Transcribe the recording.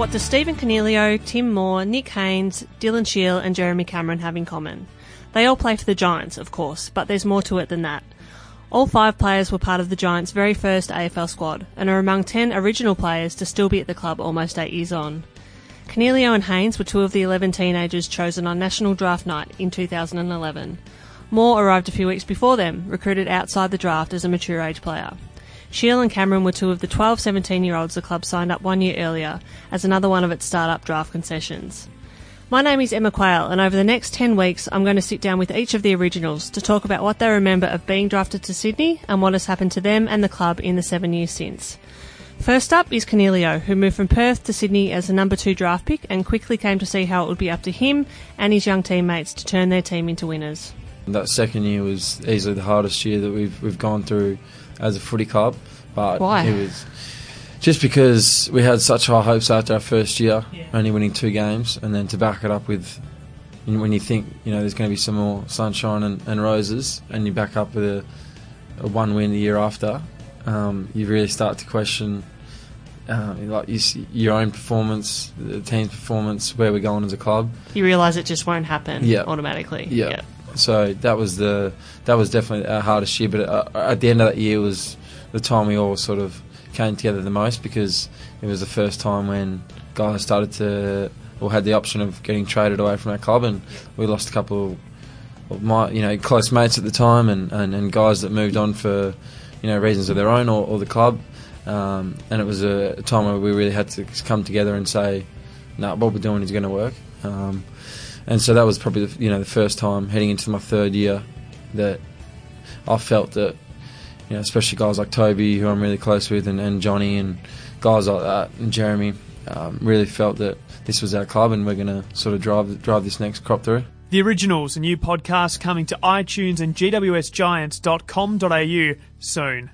What do Stephen Coniglio, Tim Moore, Nick Haynes, Dylan Shiel and Jeremy Cameron have in common? They all play for the Giants, of course, but there's more to it than that. All five players were part of the Giants' very first AFL squad and are among 10 original players to still be at the club almost 8 years on. Coniglio and Haynes were two of the 11 teenagers chosen on National Draft Night in 2011. Moore arrived a few weeks before them, recruited outside the draft as a mature age player. Shiel and Cameron were two of the 12 17-year-olds the club signed up 1 year earlier as another one of its start-up draft concessions. My name is Emma Quayle, and over the next 10 weeks I'm going to sit down with each of the originals to talk about what they remember of being drafted to Sydney and what has happened to them and the club in the 7 years since. First up is Coniglio, who moved from Perth to Sydney as a number 2 draft pick and quickly came to see how it would be up to him and his young teammates to turn their team into winners. That second year was easily the hardest year that we've gone through as a footy club. But why? It was just because we had such high hopes after our first year, only winning 2 games, and then to back it up with, when you think, there's going to be some more sunshine and roses, and you back up with a one win the year after, you really start to question like your own performance, the team's performance, where we're going as a club. You realise it just won't happen automatically. Yeah. So that was definitely our hardest year, but at the end of that year was the time we all sort of came together the most, because it was the first time when guys started to, or had the option of getting traded away from our club, and we lost a couple of my close mates at the time, and guys that moved on for reasons of their own or the club, and it was a time where we really had to come together and say, no, what we're doing is going to work. And so that was probably the first time heading into my third year that I felt that, especially guys like Toby, who I'm really close with, and Johnny and guys like that, and Jeremy, really felt that this was our club and we're going to sort of drive this next crop through. The Originals, a new podcast coming to iTunes and gwsgiants.com.au soon.